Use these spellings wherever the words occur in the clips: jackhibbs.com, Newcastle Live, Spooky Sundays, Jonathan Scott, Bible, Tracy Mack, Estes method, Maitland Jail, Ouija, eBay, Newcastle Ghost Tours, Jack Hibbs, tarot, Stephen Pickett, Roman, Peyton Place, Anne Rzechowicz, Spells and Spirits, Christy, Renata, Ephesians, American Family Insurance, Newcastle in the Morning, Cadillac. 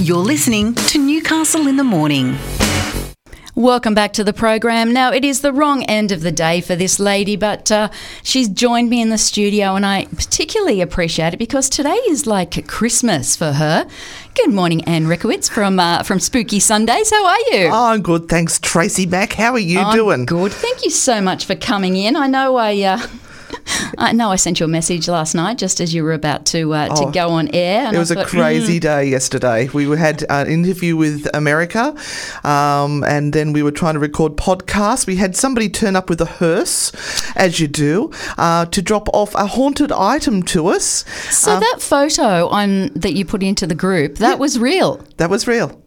You're listening to Newcastle in the Morning. Welcome back to the program. Now, it is the wrong end of the day for this lady, but she's joined me in the studio, and I particularly appreciate it because today is like Christmas for her. Good morning, Anne Rzechowicz from Spooky Sundays. How are you? Oh, I'm good, thanks, Tracy Mack. How are you doing? Good. Thank you so much for coming in. I know I sent you a message last night just as you were about to go on air. And it was a crazy day yesterday. We had an interview with America, and then we were trying to record podcasts. We had somebody turn up with a hearse, as you do, to drop off a haunted item to us. So that photo that you put into the group, that was real? That was real.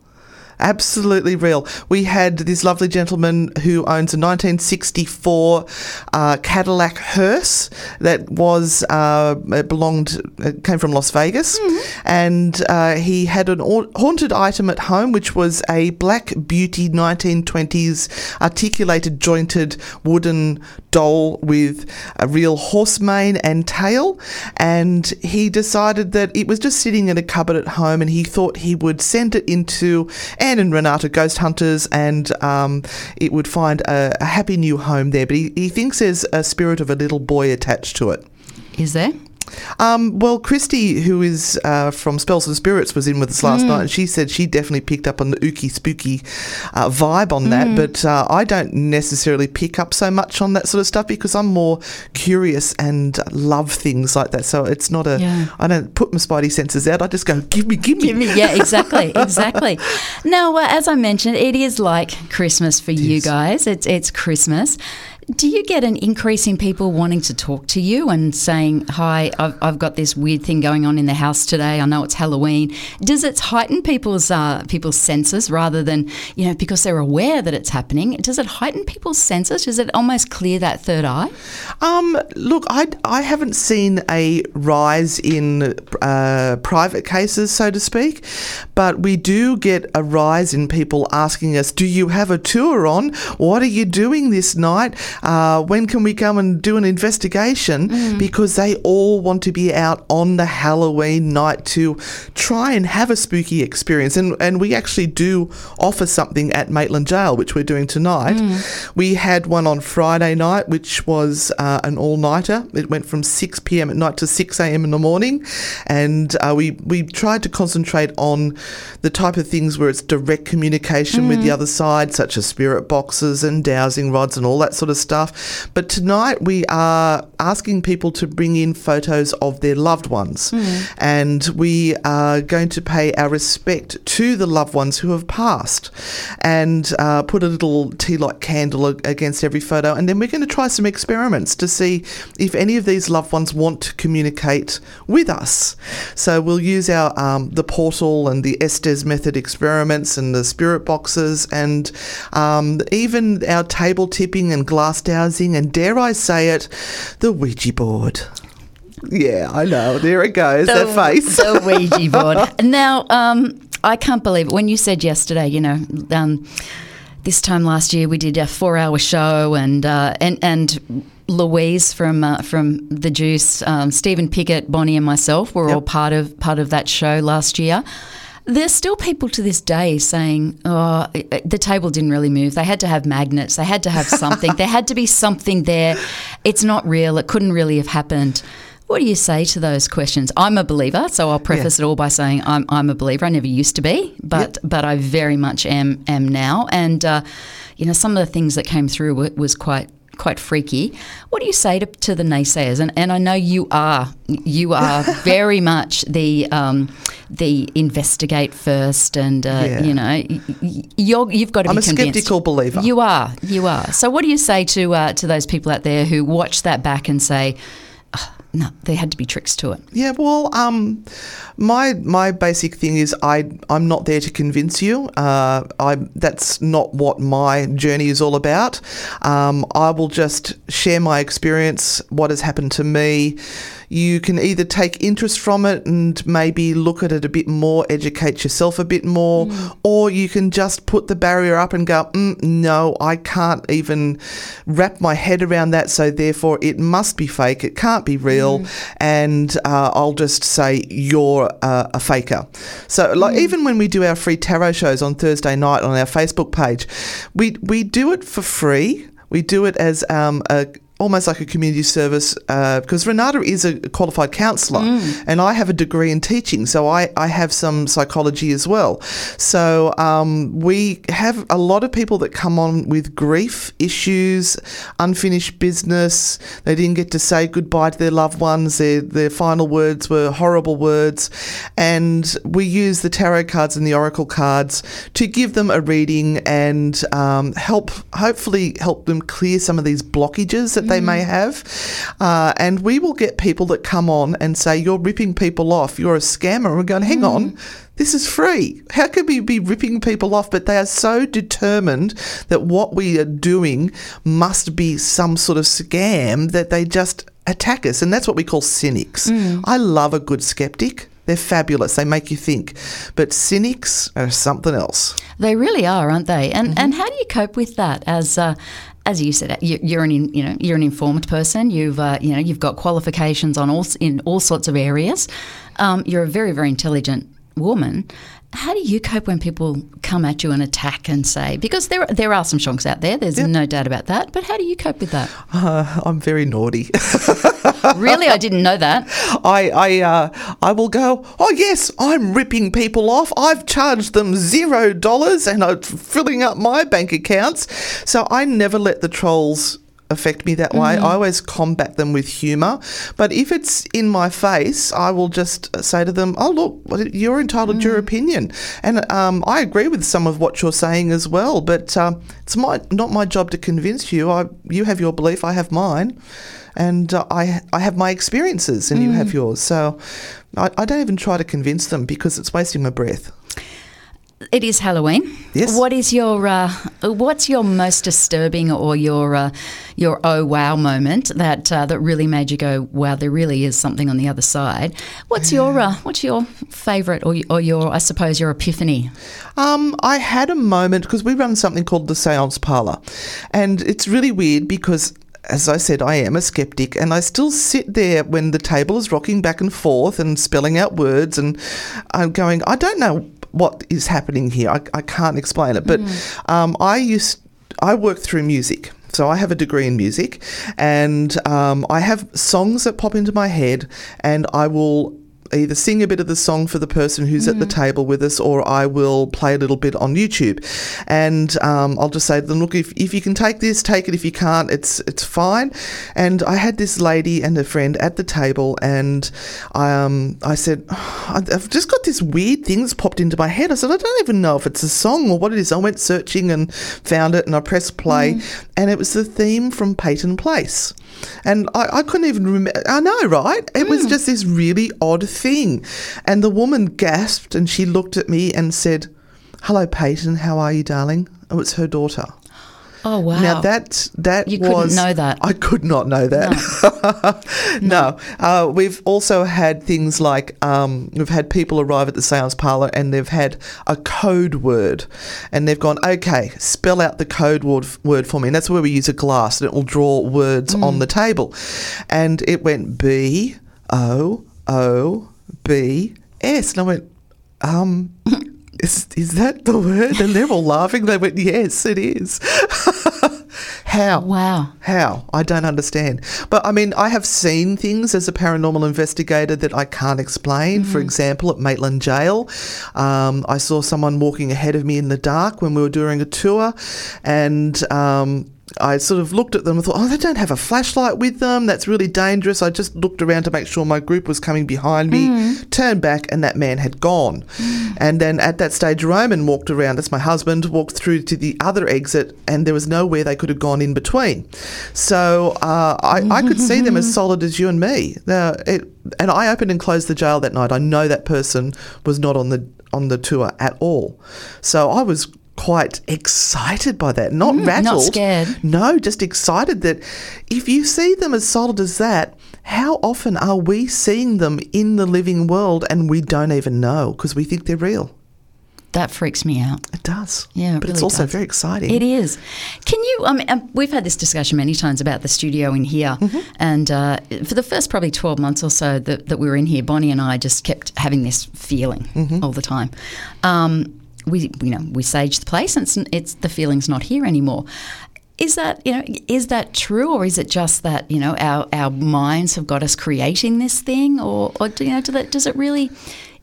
Absolutely real. We had this lovely gentleman who owns a 1964 Cadillac hearse that was came from Las Vegas, and he had an haunted item at home, which was a Black Beauty 1920s articulated jointed wooden doll with a real horse mane and tail, and he decided that it was just sitting in a cupboard at home, and he thought he would send it into Anne and Renata Ghost Hunters, and it would find a happy new home there. But he thinks there's a spirit of a little boy attached to it. Is there? Well, Christy, who is from Spells and Spirits, was in with us last night, and she said she definitely picked up on the ooky spooky vibe on that, but I don't necessarily pick up so much on that sort of stuff because I'm more curious and love things like that, so it's not I don't put my spidey senses out, I just go, give me. Give me. Yeah, exactly. Now, as I mentioned, it is like Christmas for you guys. It's Christmas. Do you get an increase in people wanting to talk to you and saying, hi, I've got this weird thing going on in the house today, I know it's Halloween? Does it heighten people's senses rather than, because they're aware that it's happening? Does it heighten people's senses? Does it almost clear that third eye? Look, I haven't seen a rise in private cases, so to speak, but we do get a rise in people asking us, do you have a tour on? What are you doing this night? When can we come and do an investigation? Because they all want to be out on the Halloween night to try and have a spooky experience. And we actually do offer something at Maitland Jail, which we're doing tonight. We had one on Friday night, which was an all-nighter. It went from 6 p.m. at night to 6 a.m. in the morning. And we tried to concentrate on the type of things where it's direct communication with the other side, such as spirit boxes and dowsing rods and all that sort of stuff. But tonight we are asking people to bring in photos of their loved ones, and we are going to pay our respect to the loved ones who have passed and put a little tea light candle against every photo, and then we're going to try some experiments to see if any of these loved ones want to communicate with us. So we'll use our the portal and the Estes method experiments and the spirit boxes and even our table tipping and glass dowsing, and dare I say it, the Ouija board. Yeah, I know. There it goes, that face. The Ouija board. Now, I can't believe it. When you said yesterday, this time last year we did a 4-hour show and Louise from The Juice, Stephen Pickett, Bonnie and myself were all part of that show last year. There's still people to this day saying, oh, the table didn't really move. They had to have magnets. They had to have something. There had to be something there. It's not real. It couldn't really have happened. What do you say to those questions? I'm a believer, so I'll preface it all by saying I'm a believer. I never used to be, but I very much am now. And, some of the things that came through was quite freaky. What do you say to the naysayers? And I know you are very much the investigate first, and you've got to be convinced. I'm a skeptical believer. You are. So what do you say to those people out there who watch that back and say, No, there had to be tricks to it. Yeah, well, my basic thing is I'm not there to convince you. That's not what my journey is all about. I will just share my experience, what has happened to me. You can either take interest from it and maybe look at it a bit more, educate yourself a bit more, or you can just put the barrier up and go, no, I can't even wrap my head around that, so therefore it must be fake, it can't be real, and I'll just say you're a faker. So like, even when we do our free tarot shows on Thursday night on our Facebook page, we do it for free. We do it as almost like a community service, because Renata is a qualified counsellor and I have a degree in teaching, so I have some psychology as well. So we have a lot of people that come on with grief issues, unfinished business, they didn't get to say goodbye to their loved ones, their final words were horrible words, and we use the tarot cards and the oracle cards to give them a reading and hopefully help them clear some of these blockages that they may have, and we will get people that come on and say, you're ripping people off, you're a scammer. We're going, hang on, this is free. How can we be ripping people off? But they are so determined that what we are doing must be some sort of scam that they just attack us, and that's what we call cynics. I love a good skeptic. They're fabulous. They make you think. But cynics are something else. They really are, aren't they? And and how do you cope with that? As you said, you're an informed person. You've got qualifications in all sorts of areas. You're a very, very intelligent woman. How do you cope when people come at you and attack and say, because there are some shonks out there, there's no doubt about that, but how do you cope with that? I'm very naughty. Really? I didn't know that. I will go, oh yes, I'm ripping people off. I've charged them $0 and I'm filling up my bank accounts. So I never let the trolls affect me that way. I always combat them with humour. But if it's in my face, I will just say to them, oh, look, you're entitled to your opinion. And I agree with some of what you're saying as well, but it's not my job to convince you. You have your belief, I have mine, and I have my experiences and you have yours. So I don't even try to convince them because it's wasting my breath. It is Halloween. Yes. What is what's your most disturbing or your oh wow moment that really made you go, wow, there really is something on the other side? What's your favourite or your, I suppose, your epiphany? I had a moment because we run something called the Seance Parlour, and it's really weird because, as I said, I am a skeptic, and I still sit there when the table is rocking back and forth and spelling out words, and I'm going, I don't know what is happening here. I can't explain it. But I work through music. So I have a degree in music, and I have songs that pop into my head, and I will either sing a bit of the song for the person who's at the table with us, or I will play a little bit on YouTube. And I'll just say to them, look, if you can take this, take it. If you can't, it's fine. And I had this lady and her friend at the table, and I said, oh, I've just got this weird thing that's popped into my head. I said, I don't even know if it's a song or what it is. I went searching and found it, and I pressed play, and it was the theme from Peyton Place. And I couldn't even remember. I know, right? It was just this really odd thing. And the woman gasped, and she looked at me and said, hello, Peyton, how are you, darling? Oh, it's her daughter. Oh, wow. Now, you couldn't know that. I could not know that. No. We've also had things like we've had people arrive at the Seance Parlour and they've had a code word, and they've gone, okay, spell out the code word for me. And that's where we use a glass, and it will draw words on the table. And it went B-O-O-B-S. And I went, Is that the word? And they're all laughing. They went, yes, it is. How? Wow. How? I don't understand. But, I mean, I have seen things as a paranormal investigator that I can't explain. For example, at Maitland Jail, I saw someone walking ahead of me in the dark when we were doing a tour, and I sort of looked at them and thought, oh, they don't have a flashlight with them. That's really dangerous. I just looked around to make sure my group was coming behind me, turned back, and that man had gone. And then at that stage, Roman walked around. That's my husband, walked through to the other exit, and there was nowhere they could have gone in between. So I could see them as solid as you and me. And I opened and closed the jail that night. I know that person was not on the tour at all. So I was quite excited by that, not rattled. Not scared. No, just excited that if you see them as solid as that, how often are we seeing them in the living world and we don't even know because we think they're real? That freaks me out. It does. Yeah, but really it's also very exciting. It is. Can you? We've had this discussion many times about the studio in here, and for the first probably 12 months or so that we were in here, Bonnie and I just kept having this feeling all the time. We sage the place, and it's the feeling's not here anymore. Is that true, or is it just that our minds have got us creating this thing, or does it really?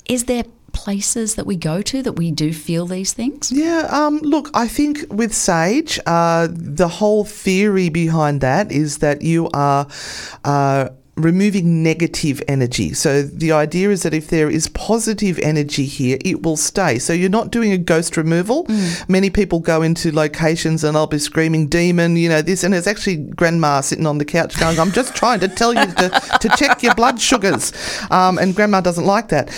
Is there places that we go to that we do feel these things? Yeah, look, I think with sage, the whole theory behind that is that you are removing negative energy. So the idea is that if there is positive energy here, it will stay. So you're not doing a ghost removal. Many people go into locations and they'll be screaming demon, this, and it's actually grandma sitting on the couch going, I'm just trying to tell you to check your blood sugars. And grandma doesn't like that.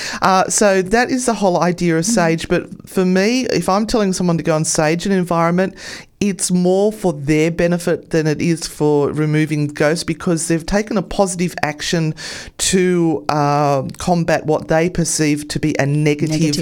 So that is the whole idea of sage. But for me, if I'm telling someone to go and sage an environment, it's more for their benefit than it is for removing ghosts, because they've taken a positive action to combat what they perceive to be a negative.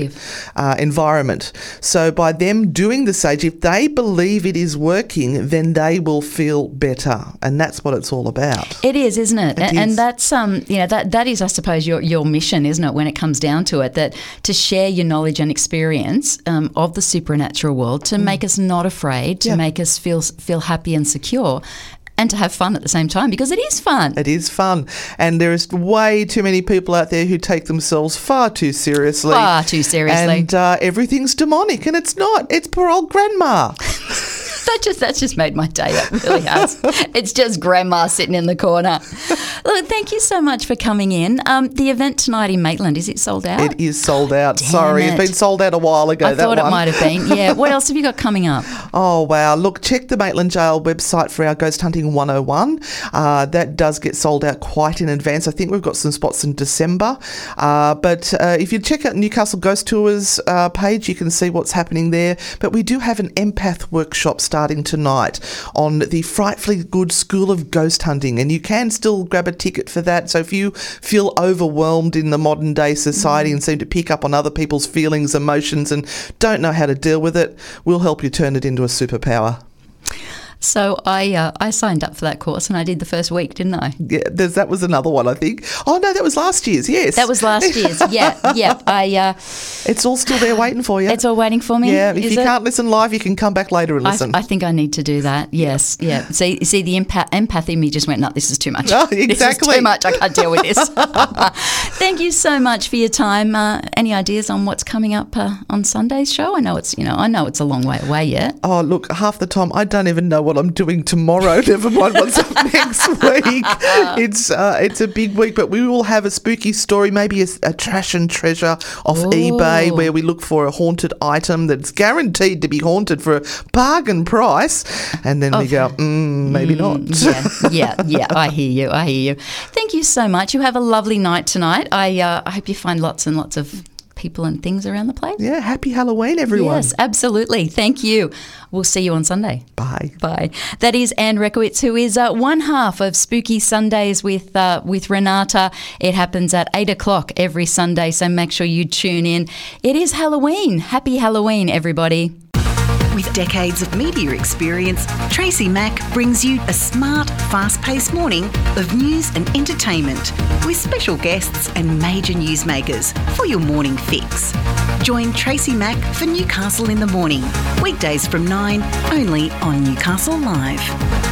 Environment. So by them doing the sage, if they believe it is working, then they will feel better, and that's what it's all about. It is, isn't it? And that's that is, I suppose, your mission, isn't it? When it comes down to it, that to share your knowledge and experience of the supernatural world to make us not afraid. To make us feel happy and secure, and to have fun at the same time, because it is fun. It is fun. And there is way too many people out there who take themselves far too seriously. Far too seriously. And everything's demonic, and it's not. It's poor old grandma. That's just made my day up, really has. It's just grandma sitting in the corner. Look, thank you so much for coming in. The event tonight in Maitland, is it sold out? It is sold out. Sorry, it's been sold out a while ago. I thought it might have been. Yeah. What else have you got coming up? Oh, wow. Look, check the Maitland Jail website for our Ghost Hunting 101. That does get sold out quite in advance. I think we've got some spots in December. But if you check out Newcastle Ghost Tours page, you can see what's happening there. But we do have an empath workshop starting tonight on the Frightfully Good School of Ghost Hunting, and you can still grab a ticket for that. So if you feel overwhelmed in the modern day society and seem to pick up on other people's feelings, emotions, and don't know how to deal with it, we'll help you turn it into a superpower. So I signed up for that course, and I did the first week, didn't I? Yeah, that was another one, I think. Oh, no, that was last year's, yes. That was last year's, yeah. It's all still there waiting for you. It's all waiting for me? Yeah, if you can't listen live, you can come back later and listen. I think I need to do that, yes, yeah. See, the empath in me just went, no, this is too much. Oh, exactly. This is too much, I can't deal with this. Thank you so much for your time. Any ideas on what's coming up on Sunday's show? I know it's a long way away yet. Oh, look, half the time I don't even know what I'm doing tomorrow, never mind what's up next week. It's a big week, but we will have a spooky story, maybe a trash and treasure off eBay, where we look for a haunted item that's guaranteed to be haunted for a bargain price, and then we go, maybe not. Yeah, I hear you. Thank you so much. You have a lovely night tonight. I hope you find lots and lots of people and things around the place. Yeah, happy Halloween, everyone. Yes, absolutely. Thank you. We'll see you on Sunday. Bye. Bye. That is Anne Rzechowicz, who is one half of Spooky Sundays with Renata. It happens at 8 o'clock every Sunday, so make sure you tune in. It is Halloween. Happy Halloween, everybody. With decades of media experience, Tracy Mack brings you a smart, fast-paced morning of news and entertainment with special guests and major newsmakers for your morning fix. Join Tracy Mack for Newcastle in the Morning, weekdays from 9, only on Newcastle Live.